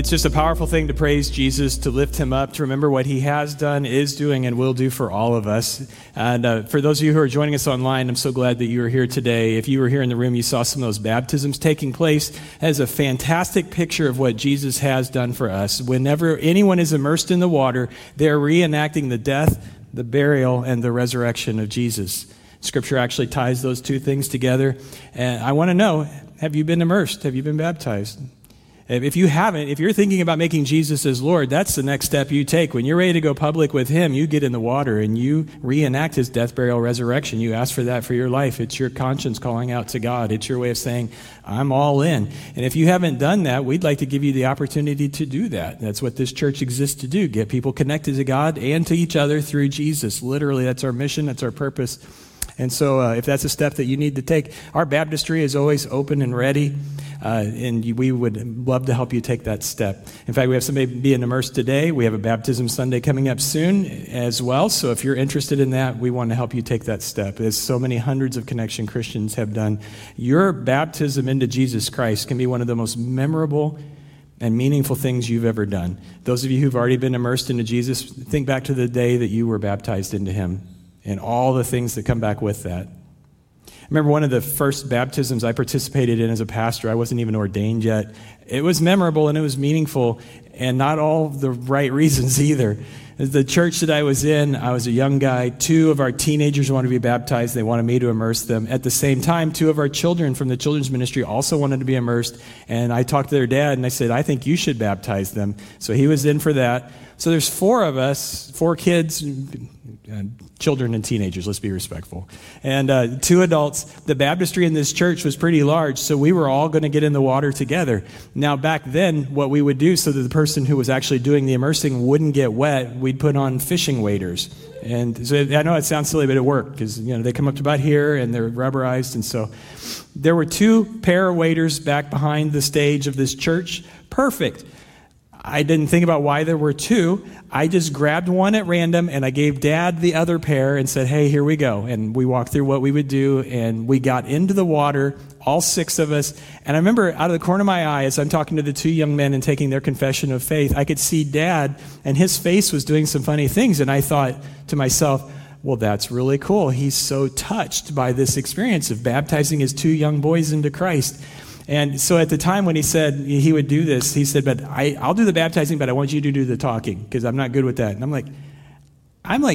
It's just a powerful thing to praise Jesus, to lift him up, to remember what he has done, is doing, and will do for all of us. And for those of you who are joining us online, I'm so glad that you are here today. If you were here in the room, you saw some of those baptisms taking place. That is a fantastic picture of what Jesus has done for us. Whenever anyone is immersed in the water, they're reenacting the death, the burial, and the resurrection of Jesus. Scripture actually ties those two things together. And I want to know, have you been immersed? Have you been baptized? If you haven't, if you're thinking about making Jesus as Lord, that's the next step you take. When you're ready to go public with him, you get in the water and you reenact his death, burial, resurrection. You ask for that for your life. It's your conscience calling out to God. It's your way of saying, I'm all in. And if you haven't done that, we'd like to give you the opportunity to do that. That's what this church exists to do, get people connected to God and to each other through Jesus. Literally, that's our mission. That's our purpose. And so if that's a step that you need to take, our baptistry is always open and ready, and we would love to help you take that step. In fact, we have somebody being immersed today. We have a baptism Sunday coming up soon as well. So if you're interested in that, we want to help you take that step, as so many hundreds of Connection Christians have done. Your baptism into Jesus Christ can be one of the most memorable and meaningful things you've ever done. Those of you who've already been immersed into Jesus, think back to the day that you were baptized into him, and all the things that come back with that. I remember one of the first baptisms I participated in as a pastor. I wasn't even ordained yet. It was memorable and it was meaningful, and not all the right reasons either. The church that I was in, I was a young guy. Two of our teenagers wanted to be baptized. They wanted me to immerse them. At the same time, two of our children from the children's ministry also wanted to be immersed. And I talked to their dad and I said, I think you should baptize them. So he was in for that. So there's four of us, four kids, children and teenagers, let's be respectful, and two adults. The baptistry in this church was pretty large, so we were all going to get in the water together. Now, back then, what we would do so that the person who was actually doing the immersing wouldn't get wet, we'd put on fishing waders. And so I know it sounds silly, but it worked, because they come up to about here and they're rubberized. And so there were two pair of waders back behind the stage of this church. Perfect. I didn't think about why there were two. I just grabbed one at random, and I gave Dad the other pair and said, hey, here we go. And we walked through what we would do, and we got into the water, all six of us. And I remember out of the corner of my eye, as I'm talking to the two young men and taking their confession of faith, I could see Dad, and his face was doing some funny things. And I thought to myself, well, that's really cool. He's so touched by this experience of baptizing his two young boys into Christ. And so at the time when he said he would do this, he said, but I'll do the baptizing, but I want you to do the talking, because I'm not good with that. And I'm like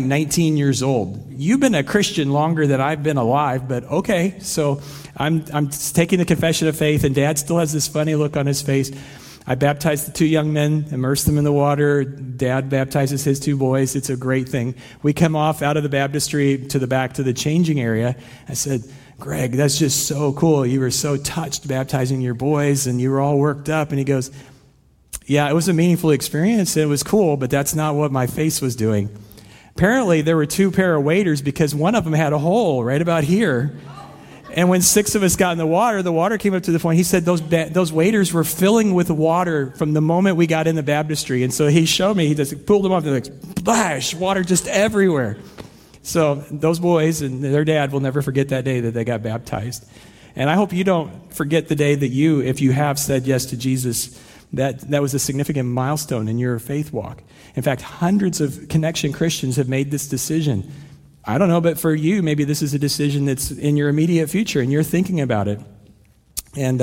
19 years old. You've been a Christian longer than I've been alive, but okay. So I'm taking the confession of faith, and Dad still has this funny look on his face. I baptized the two young men, immersed them in the water. Dad baptizes his two boys. It's a great thing. We come off out of the baptistry to the back to the changing area. I said, Greg, that's just so cool. You were so touched baptizing your boys, and you were all worked up. And he goes, yeah, it was a meaningful experience. It was cool, but that's not what my face was doing. Apparently, there were two pair of waders, because one of them had a hole right about here. And when six of us got in the water came up to the point. He said those waders were filling with water from the moment we got in the baptistry. And so he showed me, he just pulled them off, and like, splash, water just everywhere. So those boys and their dad will never forget that day that they got baptized. And I hope you don't forget the day that you, if you have said yes to Jesus, that was a significant milestone in your faith walk. In fact, hundreds of Connection Christians have made this decision. I don't know, but for you, maybe this is a decision that's in your immediate future and you're thinking about it. And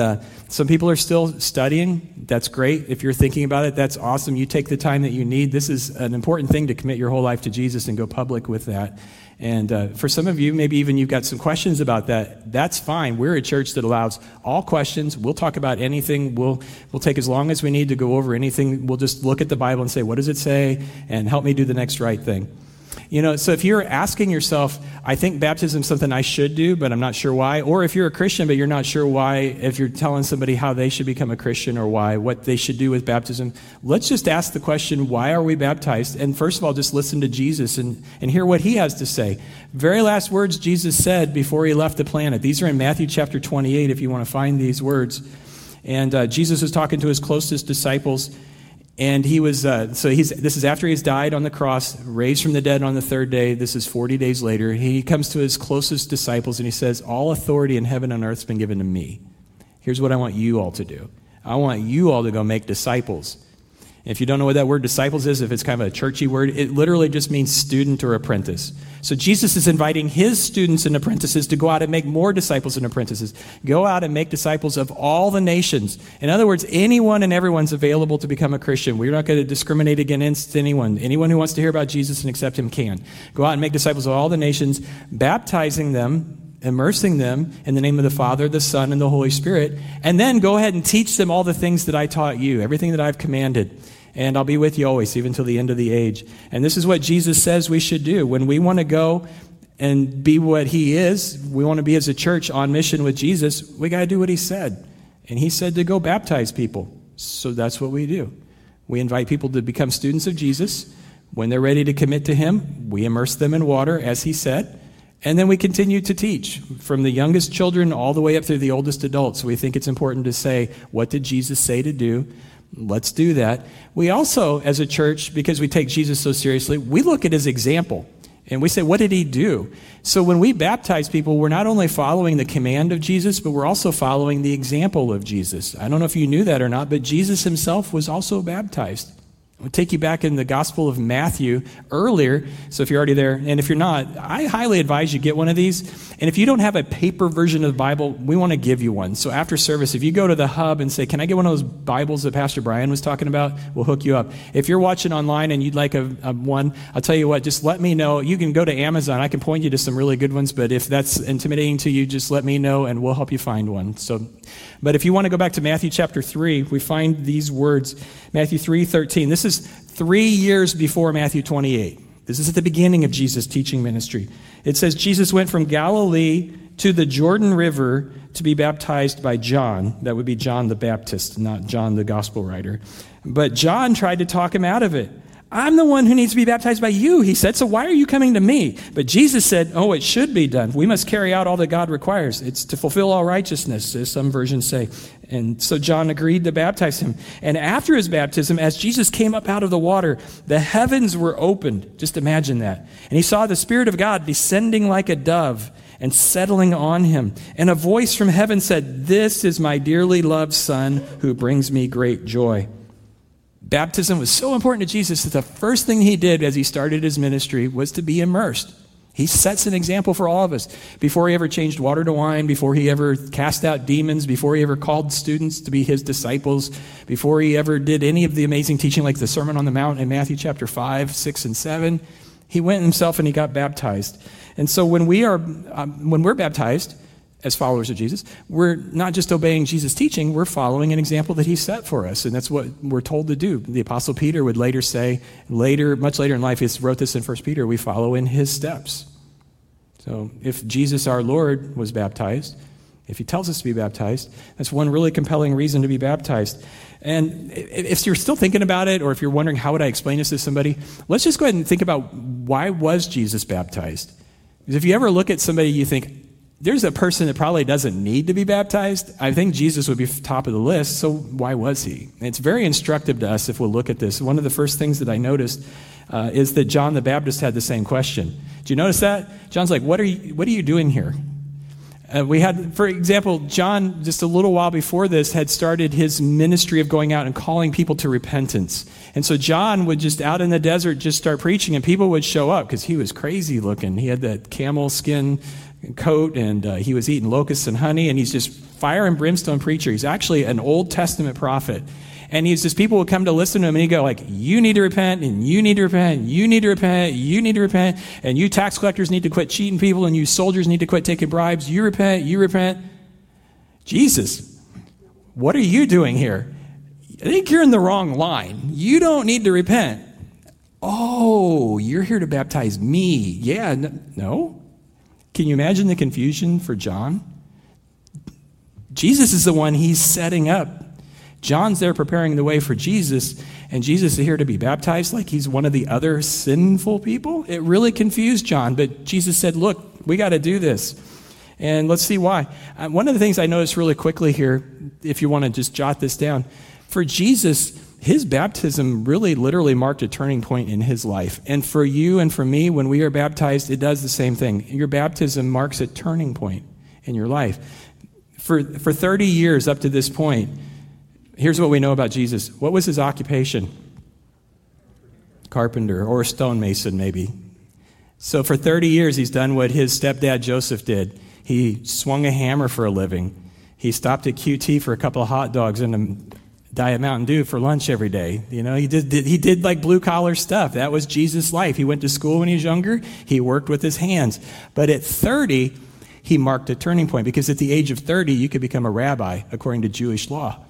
some people are still studying. That's great. If you're thinking about it, that's awesome. You take the time that you need. This is an important thing, to commit your whole life to Jesus and go public with that. And for some of you, maybe even you've got some questions about that. That's fine. We're a church that allows all questions. We'll talk about anything. We'll take as long as we need to go over anything. We'll just look at the Bible and say, what does it say? And help me do the next right thing. So if you're asking yourself, I think baptism is something I should do, but I'm not sure why, or if you're a Christian, but you're not sure why, if you're telling somebody how they should become a Christian or why, what they should do with baptism, let's just ask the question, why are we baptized? And first of all, just listen to Jesus and hear what he has to say. Very last words Jesus said before he left the planet. These are in Matthew chapter 28, if you want to find these words. And Jesus was talking to his closest disciples. And he was, this is after he's died on the cross, raised from the dead on the third day. This is 40 days later. He comes to his closest disciples and he says, all authority in heaven and earth has been given to me. Here's what I want you all to do. I want you all to go make disciples. If you don't know what that word disciples is, if it's kind of a churchy word, it literally just means student or apprentice. So Jesus is inviting his students and apprentices to go out and make more disciples and apprentices. Go out and make disciples of all the nations. In other words, anyone and everyone's available to become a Christian. We're not going to discriminate against anyone. Anyone who wants to hear about Jesus and accept him can. Go out and make disciples of all the nations, baptizing them, immersing them in the name of the Father, the Son, and the Holy Spirit, and then go ahead and teach them all the things that I taught you, everything that I've commanded, and I'll be with you always, even till the end of the age. And this is what Jesus says we should do. When we want to go and be what he is, we want to be as a church on mission with Jesus, we got to do what he said. And he said to go baptize people. So that's what we do. We invite people to become students of Jesus. When they're ready to commit to him, we immerse them in water, as he said. And then we continue to teach from the youngest children all the way up through the oldest adults. We think it's important to say, what did Jesus say to do? Let's do that. We also, as a church, because we take Jesus so seriously, we look at his example and we say, what did he do? So when we baptize people, we're not only following the command of Jesus, but we're also following the example of Jesus. I don't know if you knew that or not, but Jesus himself was also baptized. I'll take you back in the Gospel of Matthew earlier, so if you're already there, and if you're not, I highly advise you get one of these. And if you don't have a paper version of the Bible, we want to give you one. So after service, if you go to the hub and say, can I get one of those Bibles that Pastor Brian was talking about, we'll hook you up. If you're watching online and you'd like a one, I'll tell you what, just let me know. You can go to Amazon. I can point you to some really good ones, but if that's intimidating to you, just let me know, and we'll help you find one. So, but if you want to go back to Matthew chapter 3, we find these words, Matthew 3:13. This is 3 years before Matthew 28. This is at the beginning of Jesus' teaching ministry. It says, Jesus went from Galilee to the Jordan River to be baptized by John. That would be John the Baptist, not John the gospel writer. But John tried to talk him out of it. I'm the one who needs to be baptized by you, he said, so why are you coming to me? But Jesus said, oh, it should be done. We must carry out all that God requires. It's to fulfill all righteousness, as some versions say. And so John agreed to baptize him. And after his baptism, as Jesus came up out of the water, the heavens were opened. Just imagine that. And he saw the Spirit of God descending like a dove and settling on him. And a voice from heaven said, this is my dearly loved Son who brings me great joy. Baptism was so important to Jesus that the first thing he did as he started his ministry was to be immersed. He sets an example for all of us. Before he ever changed water to wine, before he ever cast out demons, before he ever called students to be his disciples, before he ever did any of the amazing teaching like the Sermon on the Mount in Matthew chapter 5, 6, and 7, he went himself and he got baptized. And so when we're baptized as followers of Jesus, we're not just obeying Jesus' teaching, we're following an example that he set for us, and that's what we're told to do. The Apostle Peter would later say, much later in life, he wrote this in First Peter, we follow in his steps. So if Jesus our Lord was baptized, if he tells us to be baptized, that's one really compelling reason to be baptized. And if you're still thinking about it, or if you're wondering how would I explain this to somebody, let's just go ahead and think about why was Jesus baptized? Because if you ever look at somebody, you think, there's a person that probably doesn't need to be baptized. I think Jesus would be top of the list, so why was he? And it's very instructive to us if we'll look at this. One of the first things that I noticed is that John the Baptist had the same question. Do you notice that? John's like, what are you doing here? We had, for example, John, just a little while before this, had started his ministry of going out and calling people to repentance. And so John would just, out in the desert, just start preaching, and people would show up because he was crazy looking. He had that camel skin coat, and he was eating locusts and honey, and he's just fire and brimstone preacher. He's actually an Old Testament prophet. And he's just, people would come to listen to him, and he'd go like, you need to repent, and you need to repent, and you need to repent, you need to repent, and you tax collectors need to quit cheating people, and you soldiers need to quit taking bribes, you repent, you repent. Jesus, what are you doing here? I think you're in the wrong line. You don't need to repent. Oh, you're here to baptize me. Yeah, no. Can you imagine the confusion for John? Jesus is the one he's setting up. John's there preparing the way for Jesus, and Jesus is here to be baptized like he's one of the other sinful people. It really confused John, but Jesus said, look, we got to do this, and let's see why. One of the things I noticed really quickly here, if you want to just jot this down, for Jesus, his baptism really literally marked a turning point in his life. And for you and for me, when we are baptized, it does the same thing. Your baptism marks a turning point in your life. For 30 years up to this point, here's what we know about Jesus. What was his occupation? carpenter or a stonemason maybe. So for 30 years, he's done what his stepdad Joseph did. He swung a hammer for a living. He stopped at QT for a couple of hot dogs and a Diet Mountain Dew for lunch every day. You know, he did like blue-collar stuff. That was Jesus' life. He went to school when he was younger. He worked with his hands. But at 30, he marked a turning point, because at the age of 30, you could become a rabbi according to Jewish law.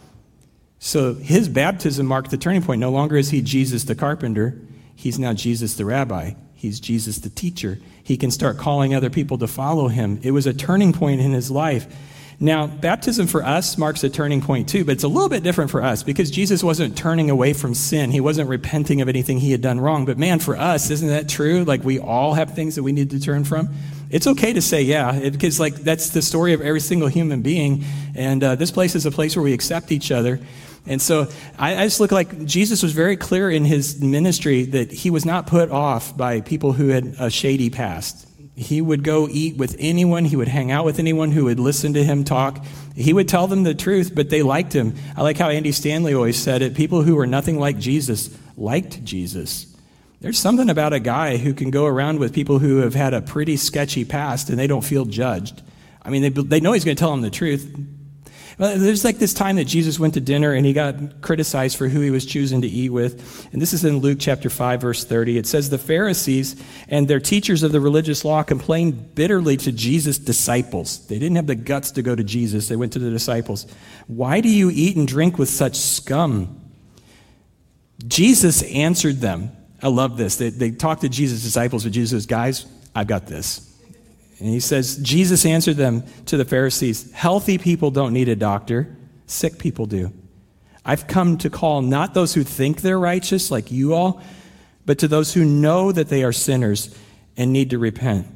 So his baptism marked the turning point. No longer is he Jesus the carpenter. He's now Jesus the rabbi. He's Jesus the teacher. He can start calling other people to follow him. It was a turning point in his life. Now, baptism for us marks a turning point too, but it's a little bit different for us because Jesus wasn't turning away from sin. He wasn't repenting of anything he had done wrong. But man, for us, isn't that true? Like, we all have things that we need to turn from. It's okay to say, yeah, because like that's the story of every single human being. And this place is a place where we accept each other. And so I just look like Jesus was very clear in his ministry that he was not put off by people who had a shady past. He would go eat with anyone. He would hang out with anyone who would listen to him talk. He would tell them the truth, but they liked him. I like how Andy Stanley always said it. People who were nothing like Jesus liked Jesus. There's something about a guy who can go around with people who have had a pretty sketchy past and they don't feel judged. I mean, they know he's going to tell them the truth. There's like this time that Jesus went to dinner and he got criticized for who he was choosing to eat with. And this is in Luke chapter 5, verse 30. It says, the Pharisees and their teachers of the religious law complained bitterly to Jesus' disciples. They didn't have the guts to go to Jesus. They went to the disciples. Why do you eat and drink with such scum? Jesus answered them. I love this. They talked to Jesus' disciples, but Jesus says, guys, I've got this. And he says, Jesus answered them to the Pharisees, healthy people don't need a doctor, sick people do. I've come to call not those who think they're righteous, like you all, but to those who know that they are sinners and need to repent.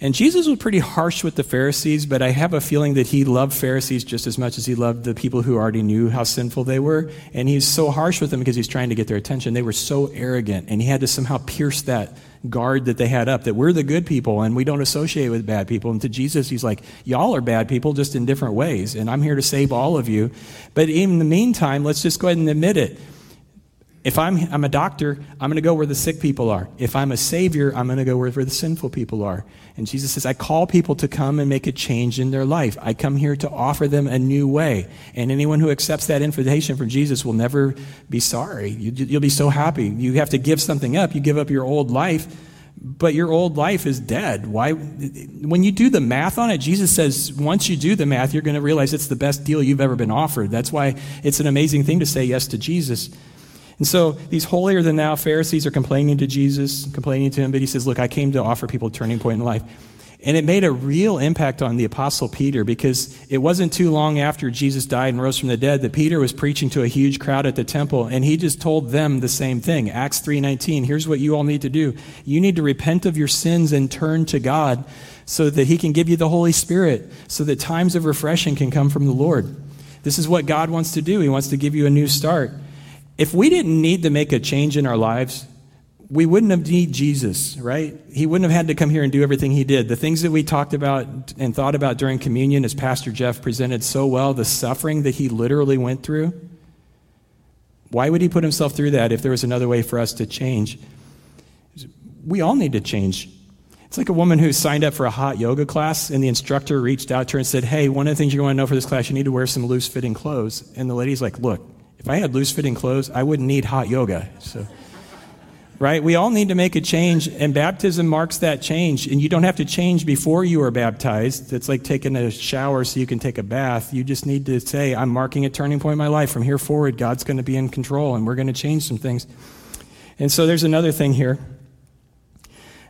And Jesus was pretty harsh with the Pharisees, but I have a feeling that he loved Pharisees just as much as he loved the people who already knew how sinful they were. And he's so harsh with them because he's trying to get their attention. They were so arrogant, and he had to somehow pierce that guard that they had up, that we're the good people and we don't associate with bad people. And to Jesus, he's like, y'all are bad people just in different ways, and I'm here to save all of you. But in the meantime, let's just go ahead and admit it. If I'm a doctor, I'm going to go where the sick people are. If I'm a savior, I'm going to go wherever the sinful people are. And Jesus says, I call people to come and make a change in their life. I come here to offer them a new way. And anyone who accepts that invitation from Jesus will never be sorry. You'll be so happy. You have to give something up. You give up your old life, but your old life is dead. Why? When you do the math on it, Jesus says, once you do the math, you're going to realize it's the best deal you've ever been offered. That's why it's an amazing thing to say yes to Jesus. And so these holier-than-thou Pharisees are complaining to Jesus, complaining to him, but he says, look, I came to offer people a turning point in life. And it made a real impact on the Apostle Peter, because it wasn't too long after Jesus died and rose from the dead that Peter was preaching to a huge crowd at the temple, and he just told them the same thing. Acts 3:19, here's what you all need to do. You need to repent of your sins and turn to God so that he can give you the Holy Spirit, so that times of refreshing can come from the Lord. This is what God wants to do. He wants to give you a new start. If we didn't need to make a change in our lives, we wouldn't have needed Jesus, right? He wouldn't have had to come here and do everything he did. The things that we talked about and thought about during communion, as Pastor Jeff presented so well, the suffering that he literally went through. Why would he put himself through that if there was another way for us to change? We all need to change. It's like a woman who signed up for a hot yoga class, and the instructor reached out to her and said, hey, one of the things you want to know for this class, you need to wear some loose-fitting clothes. And the lady's like, look, if I had loose-fitting clothes, I wouldn't need hot yoga. So, right? We all need to make a change, and baptism marks that change. And you don't have to change before you are baptized. It's like taking a shower so you can take a bath. You just need to say, I'm marking a turning point in my life. From here forward, God's going to be in control, and we're going to change some things. And so there's another thing here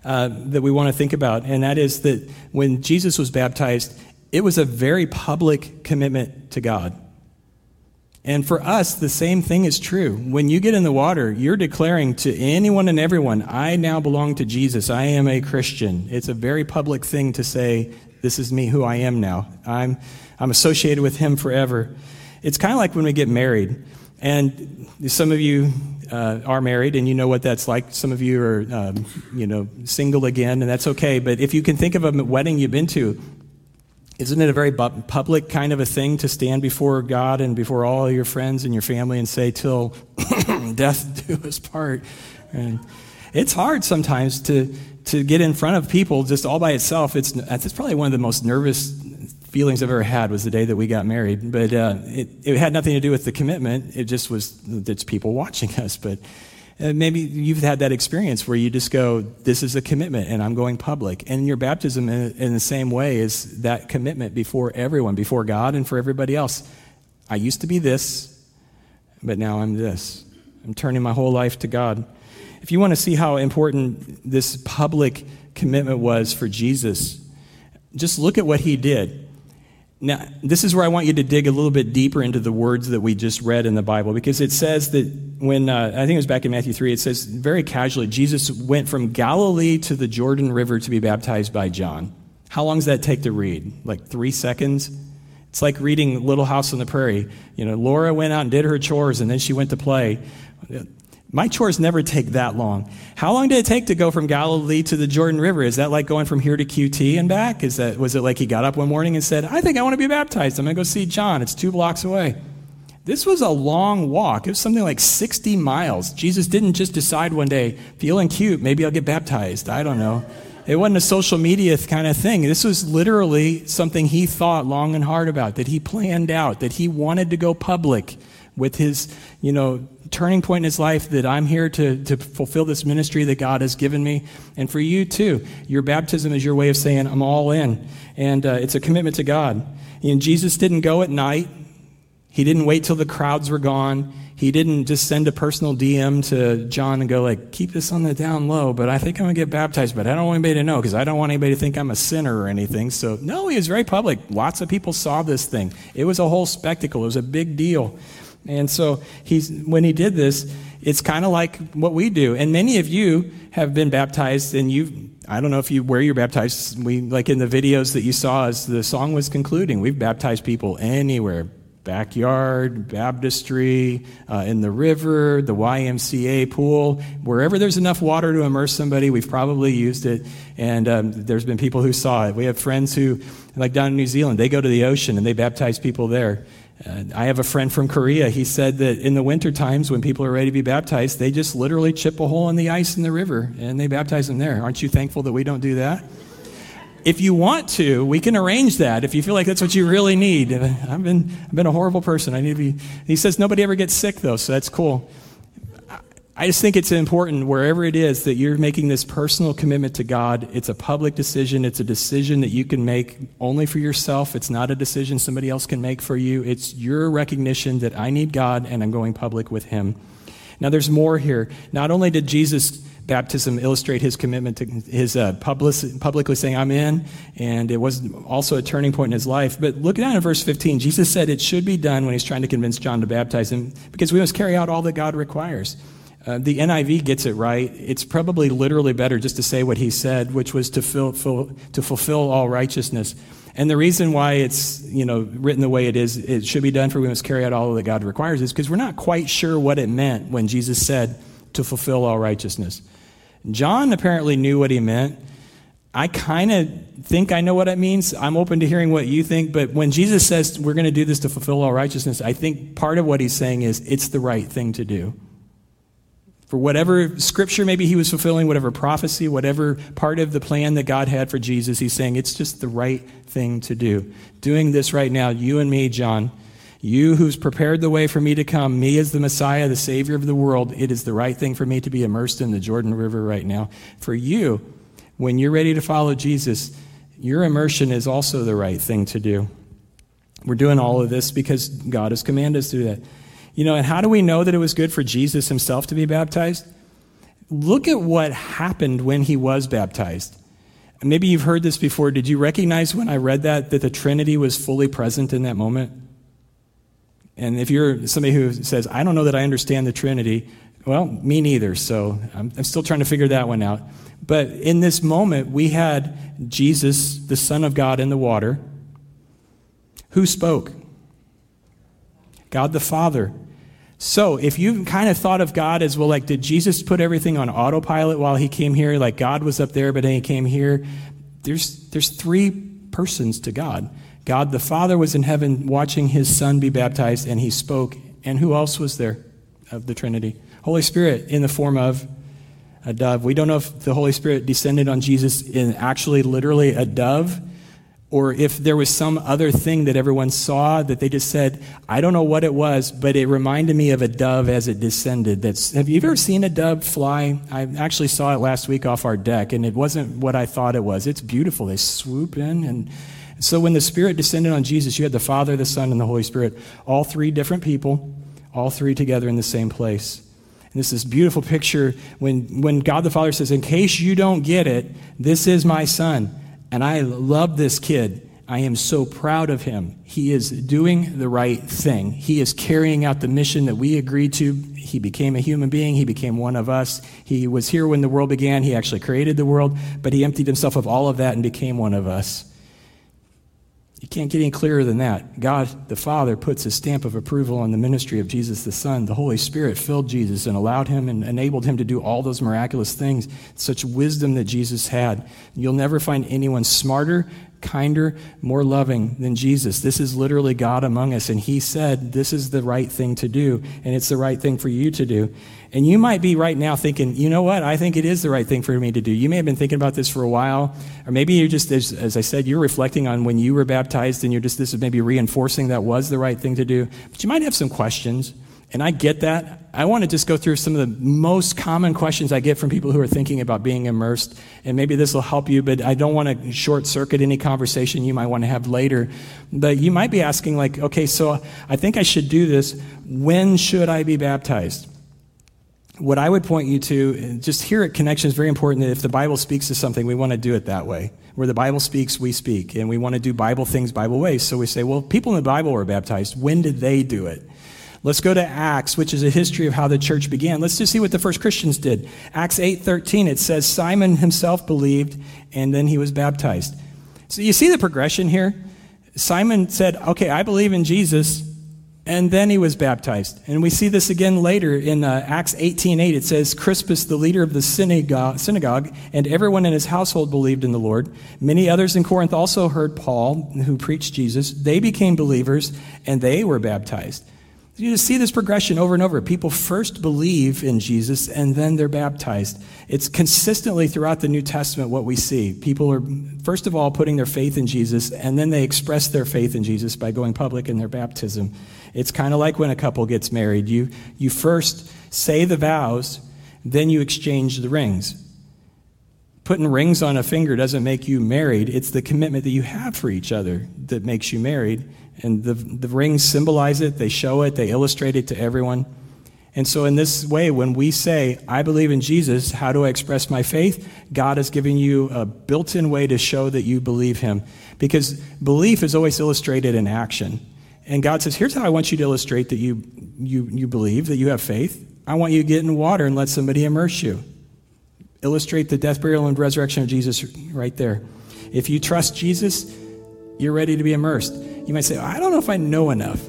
that we want to think about, and that is that when Jesus was baptized, it was a very public commitment to God. And for us, the same thing is true. When you get in the water, you're declaring to anyone and everyone, I now belong to Jesus. I am a Christian. It's a very public thing to say, this is me, who I am now. I'm associated with him forever. It's kind of like when we get married. And some of you are married, and you know what that's like. Some of you are single again, and that's okay. But if you can think of a wedding you've been to, isn't it a very public kind of a thing to stand before God and before all your friends and your family and say, till death do us part, And it's hard sometimes to get in front of people just all by itself. It's probably one of the most nervous feelings I've ever had was the day that we got married. But it had nothing to do with the commitment. It just was it's people watching us. But maybe you've had that experience where you just go, this is a commitment and I'm going public. And your baptism in the same way is that commitment before everyone, before God and for everybody else. I used to be this, but now I'm this. I'm turning my whole life to God. If you want to see how important this public commitment was for Jesus, just look at what he did. Now, this is where I want you to dig a little bit deeper into the words that we just read in the Bible, because it says that when, I think it was back in Matthew 3, it says very casually, Jesus went from Galilee to the Jordan River to be baptized by John. How long does that take to read? Like 3 seconds? It's like reading Little House on the Prairie. You know, Laura went out and did her chores, and then she went to play. My chores never take that long. How long did it take to go from Galilee to the Jordan River? Is that like going from here to QT and back? Was it like he got up one morning and said, I think I want to be baptized. I'm going to go see John. It's 2 blocks away. This was a long walk. It was something like 60 miles. Jesus didn't just decide one day, feeling cute, maybe I'll get baptized. I don't know. It wasn't a social media kind of thing. This was literally something he thought long and hard about, that he planned out, that he wanted to go public with his, turning point in his life, that I'm here to fulfill this ministry that God has given me. And for you too, your baptism is your way of saying, I'm all in. And it's a commitment to God. And Jesus didn't go at night. He didn't wait till the crowds were gone. He didn't just send a personal DM to John and go like, keep this on the down low, but I think I'm going to get baptized, but I don't want anybody to know because I don't want anybody to think I'm a sinner or anything. So no, he was very public. Lots of people saw this thing. It was a whole spectacle. It was a big deal. And so when he did this, it's kind of like what we do. And many of you have been baptized, and I don't know if you where you're baptized. We, like in the videos that you saw as the song was concluding, we've baptized people anywhere, backyard, baptistry, in the river, the YMCA pool, wherever there's enough water to immerse somebody, we've probably used it. And there's been people who saw it. We have friends who, like down in New Zealand, they go to the ocean and they baptize people there. I have a friend from Korea. He said that in the winter times when people are ready to be baptized, they just literally chip a hole in the ice in the river and they baptize them there. Aren't you thankful that we don't do that? If you want to, we can arrange that if you feel like that's what you really need. I've been a horrible person. I need to be. He says nobody ever gets sick though, so that's cool. I just think it's important wherever it is that you're making this personal commitment to God. It's a public decision. It's a decision that you can make only for yourself. It's not a decision somebody else can make for you. It's your recognition that I need God and I'm going public with him. Now there's more here. Not only did Jesus' baptism illustrate his commitment to his publicly saying I'm in, and it was also a turning point in his life, but look down at verse 15. Jesus said it should be done when he's trying to convince John to baptize him because we must carry out all that God requires. The NIV gets it right. It's probably literally better just to say what he said, which was to fulfill all righteousness. And the reason why it's written the way it is, it should be done for we must carry out all that God requires, is because we're not quite sure what it meant when Jesus said to fulfill all righteousness. John apparently knew what he meant. I kind of think I know what it means. I'm open to hearing what you think, but when Jesus says we're going to do this to fulfill all righteousness, I think part of what he's saying is it's the right thing to do. For whatever scripture maybe he was fulfilling, whatever prophecy, whatever part of the plan that God had for Jesus, he's saying it's just the right thing to do. Doing this right now, you and me, John, you who's prepared the way for me to come, me as the Messiah, the Savior of the world, it is the right thing for me to be immersed in the Jordan River right now. For you, when you're ready to follow Jesus, your immersion is also the right thing to do. We're doing all of this because God has commanded us to do that. And how do we know that it was good for Jesus himself to be baptized? Look at what happened when he was baptized. Maybe you've heard this before. Did you recognize when I read that the Trinity was fully present in that moment? And if you're somebody who says, I don't know that I understand the Trinity, well, me neither, so I'm still trying to figure that one out. But in this moment, we had Jesus, the Son of God, in the water. Who spoke? God the Father. So if you've kind of thought of God as, well, like, did Jesus put everything on autopilot while he came here? Like God was up there, but then he came here. There's 3 persons to God. God the Father was in heaven watching his Son be baptized, and he spoke. And who else was there of the Trinity? Holy Spirit in the form of a dove. We don't know if the Holy Spirit descended on Jesus in actually literally a dove, or if there was some other thing that everyone saw that they just said, I don't know what it was, but it reminded me of a dove as it descended. Have you ever seen a dove fly? I actually saw it last week off our deck, and it wasn't what I thought it was. It's beautiful. They swoop in. And so when the Spirit descended on Jesus, you had the Father, the Son, and the Holy Spirit, all three different people, all three together in the same place. And this is beautiful picture when God the Father says, in case you don't get it, this is my Son. And I love this kid. I am so proud of him. He is doing the right thing. He is carrying out the mission that we agreed to. He became a human being. He became one of us. He was here when the world began. He actually created the world, but he emptied himself of all of that and became one of us. You can't get any clearer than that. God the Father puts his stamp of approval on the ministry of Jesus the Son. The Holy Spirit filled Jesus and allowed him and enabled him to do all those miraculous things. Such wisdom that Jesus had. You'll never find anyone smarter, kinder, more loving than Jesus. This is literally God among us. And he said, this is the right thing to do. And it's the right thing for you to do. And you might be right now thinking, you know what? I think it is the right thing for me to do. You may have been thinking about this for a while, or maybe you're just, as I said, you're reflecting on when you were baptized, and you're just, this is maybe reinforcing that was the right thing to do. But you might have some questions, and I get that. I want to just go through some of the most common questions I get from people who are thinking about being immersed, and maybe this will help you, but I don't want to short-circuit any conversation you might want to have later. But you might be asking, like, okay, so I think I should do this. When should I be baptized? What I would point you to, just here at Connection, is very important that if the Bible speaks to something, we want to do it that way. Where the Bible speaks, we speak. And we want to do Bible things Bible ways. So we say, well, people in the Bible were baptized. When did they do it? Let's go to Acts, which is a history of how the church began. Let's just see what the first Christians did. Acts 8:13, it says, Simon himself believed, and then he was baptized. So you see the progression here? Simon said, okay, I believe in Jesus. And then he was baptized. And we see this again later in Acts 18:8. It says, Crispus, the leader of the synagogue, and everyone in his household believed in the Lord. Many others in Corinth also heard Paul, who preached Jesus. They became believers, and they were baptized. You just see this progression over and over. People first believe in Jesus, and then they're baptized. It's consistently throughout the New Testament what we see. People are, first of all, putting their faith in Jesus, and then they express their faith in Jesus by going public in their baptism. It's kind of like when a couple gets married. You first say the vows, then you exchange the rings. Putting rings on a finger doesn't make you married. It's the commitment that you have for each other that makes you married. And the rings symbolize it. They show it. They illustrate it to everyone. And so in this way, when we say, I believe in Jesus, how do I express my faith? God is giving you a built-in way to show that you believe him. Because belief is always illustrated in action. And God says, here's how I want you to illustrate that you believe, that you have faith. I want you to get in water and let somebody immerse you. Illustrate the death, burial, and resurrection of Jesus right there. If you trust Jesus, you're ready to be immersed. You might say, I don't know if I know enough.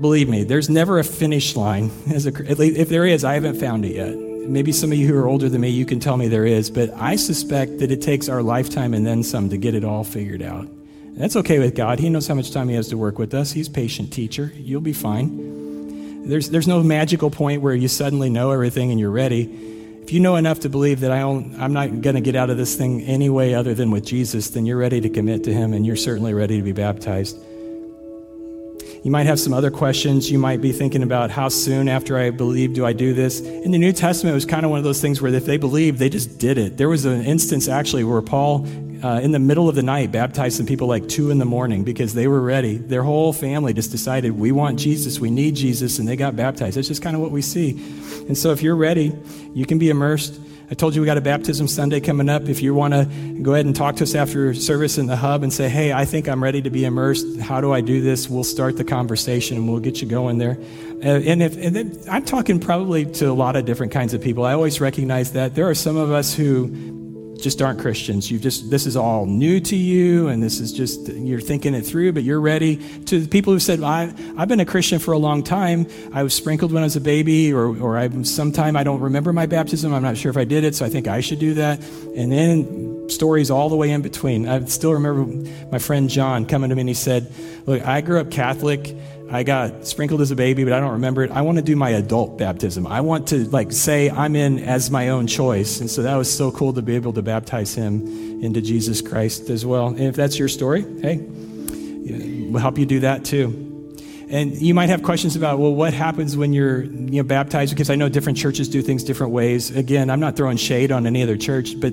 Believe me, there's never a finish line. At least if there is, I haven't found it yet. Maybe some of you who are older than me, you can tell me there is. But I suspect that it takes our lifetime and then some to get it all figured out. That's okay with God. He knows how much time he has to work with us. He's a patient teacher. You'll be fine. There's no magical point where you suddenly know everything and you're ready. If you know enough to believe that I'm not going to get out of this thing any way other than with Jesus, then you're ready to commit to him, and you're certainly ready to be baptized. You might have some other questions. You might be thinking about how soon after I believe do I do this? In the New Testament, it was kind of one of those things where if they believed, they just did it. There was an instance actually where Paul, in the middle of the night, baptized some people like 2 a.m. because they were ready. Their whole family just decided, we want Jesus, we need Jesus, and they got baptized. That's just kind of what we see. And so if you're ready, you can be immersed. I told you we got a baptism Sunday coming up. If you want to go ahead and talk to us after service in the hub and say, hey, I think I'm ready to be immersed. How do I do this? We'll start the conversation and we'll get you going there. And I'm talking probably to a lot of different kinds of people. I always recognize that there are some of us who just aren't Christians. This is all new to you, and this is just, you're thinking it through, but you're ready. To the people who said, I've been a Christian for a long time. I was sprinkled when I was a baby, or sometime I don't remember my baptism. I'm not sure if I did it, so I think I should do that. And then stories all the way in between. I still remember my friend John coming to me and he said, look, I grew up Catholic. I got sprinkled as a baby, but I don't remember it. I want to do my adult baptism. I want to say I'm in as my own choice. And so that was so cool to be able to baptize him into Jesus Christ as well. And if that's your story, hey, we'll help you do that too. And you might have questions about, well, what happens when you're baptized? Because I know different churches do things different ways. Again, I'm not throwing shade on any other church, but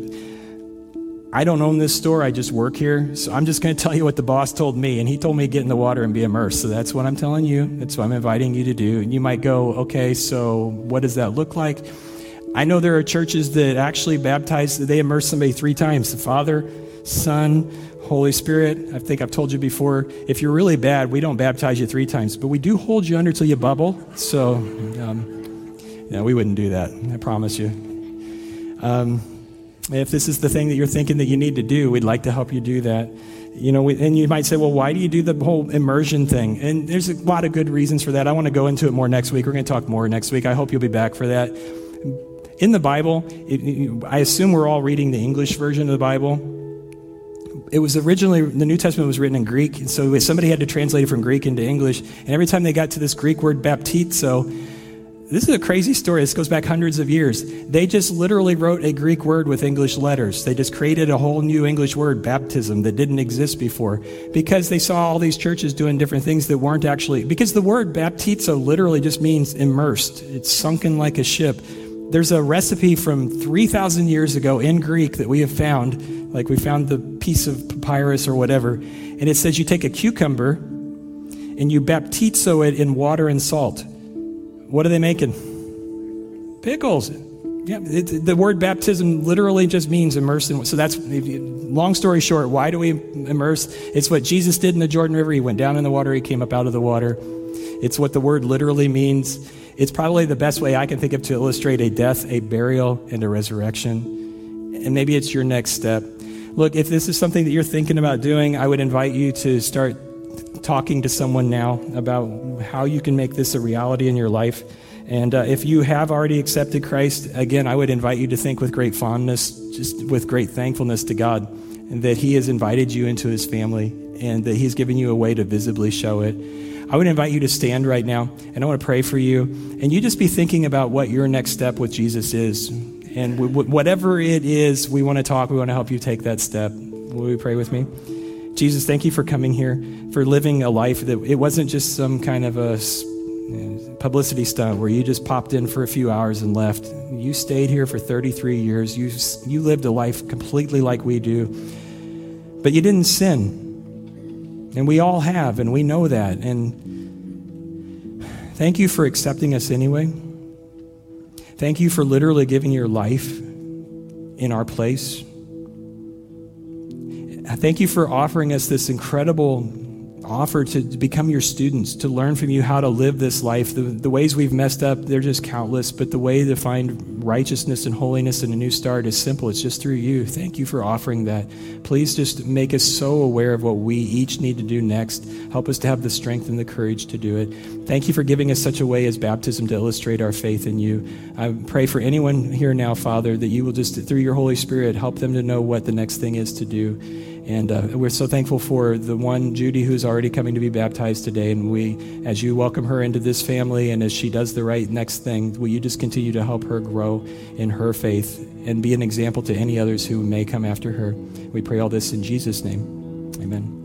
I don't own this store. I just work here. So I'm just going to tell you what the boss told me. And he told me get in the water and be immersed. So that's what I'm telling you. That's what I'm inviting you to do. And you might go, okay, so what does that look like? I know there are churches that actually baptize, they immerse somebody 3 times. The Father, Son, Holy Spirit. I think I've told you before, if you're really bad, we don't baptize you 3 times, but we do hold you under till you bubble. So, no, we wouldn't do that. I promise you. If this is the thing that you're thinking that you need to do, we'd like to help you do that. And you might say, well, why do you do the whole immersion thing? And there's a lot of good reasons for that. I want to go into it more next week. We're going to talk more next week. I hope you'll be back for that. In the Bible, I assume we're all reading the English version of the Bible. It was originally, the New Testament was written in Greek, and so somebody had to translate it from Greek into English. And every time they got to this Greek word, baptizo, this is a crazy story. This goes back hundreds of years. They just literally wrote a Greek word with English letters. They just created a whole new English word, baptism, that didn't exist before, because they saw all these churches doing different things that weren't actually, because the word baptizo literally just means immersed. It's sunken like a ship. There's a recipe from 3,000 years ago in Greek that we have found, we found the piece of papyrus or whatever, and it says you take a cucumber and you baptizo it in water and salt. What are they making? Pickles. Yeah, the word baptism literally just means immersed in. So that's, long story short, why do we immerse? It's what Jesus did in the Jordan River. He went down in the water. He came up out of the water. It's what the word literally means. It's probably the best way I can think of to illustrate a death, a burial, and a resurrection. And maybe it's your next step. Look, if this is something that you're thinking about doing, I would invite you to start talking to someone now about how you can make this a reality in your life. And if you have already accepted Christ, again, I would invite you to think with great fondness, just with great thankfulness to God, and that he has invited you into his family and that he's given you a way to visibly show it. I would invite you to stand right now, and I want to pray for you. And you just be thinking about what your next step with Jesus is. And whatever it is, we want to talk. We want to help you take that step. Will you pray with me? Jesus, thank you for coming here, for living a life that it wasn't just some kind of a publicity stunt where you just popped in for a few hours and left. You stayed here for 33 years. You lived a life completely like we do, but you didn't sin. And we all have, and we know that. And thank you for accepting us anyway. Thank you for literally giving your life in our place. Thank you for offering us this incredible offer to become your students, to learn from you how to live this life. The ways we've messed up, they're just countless, but the way to find righteousness and holiness and a new start is simple. It's just through you. Thank you for offering that. Please just make us so aware of what we each need to do next. Help us to have the strength and the courage to do it. Thank you for giving us such a way as baptism to illustrate our faith in you. I pray for anyone here now, Father, that you will just, through your Holy Spirit, help them to know what the next thing is to do. And we're so thankful for the one, Judy, who's already coming to be baptized today. And we, as you welcome her into this family and as she does the right next thing, will you just continue to help her grow in her faith and be an example to any others who may come after her? We pray all this in Jesus' name. Amen.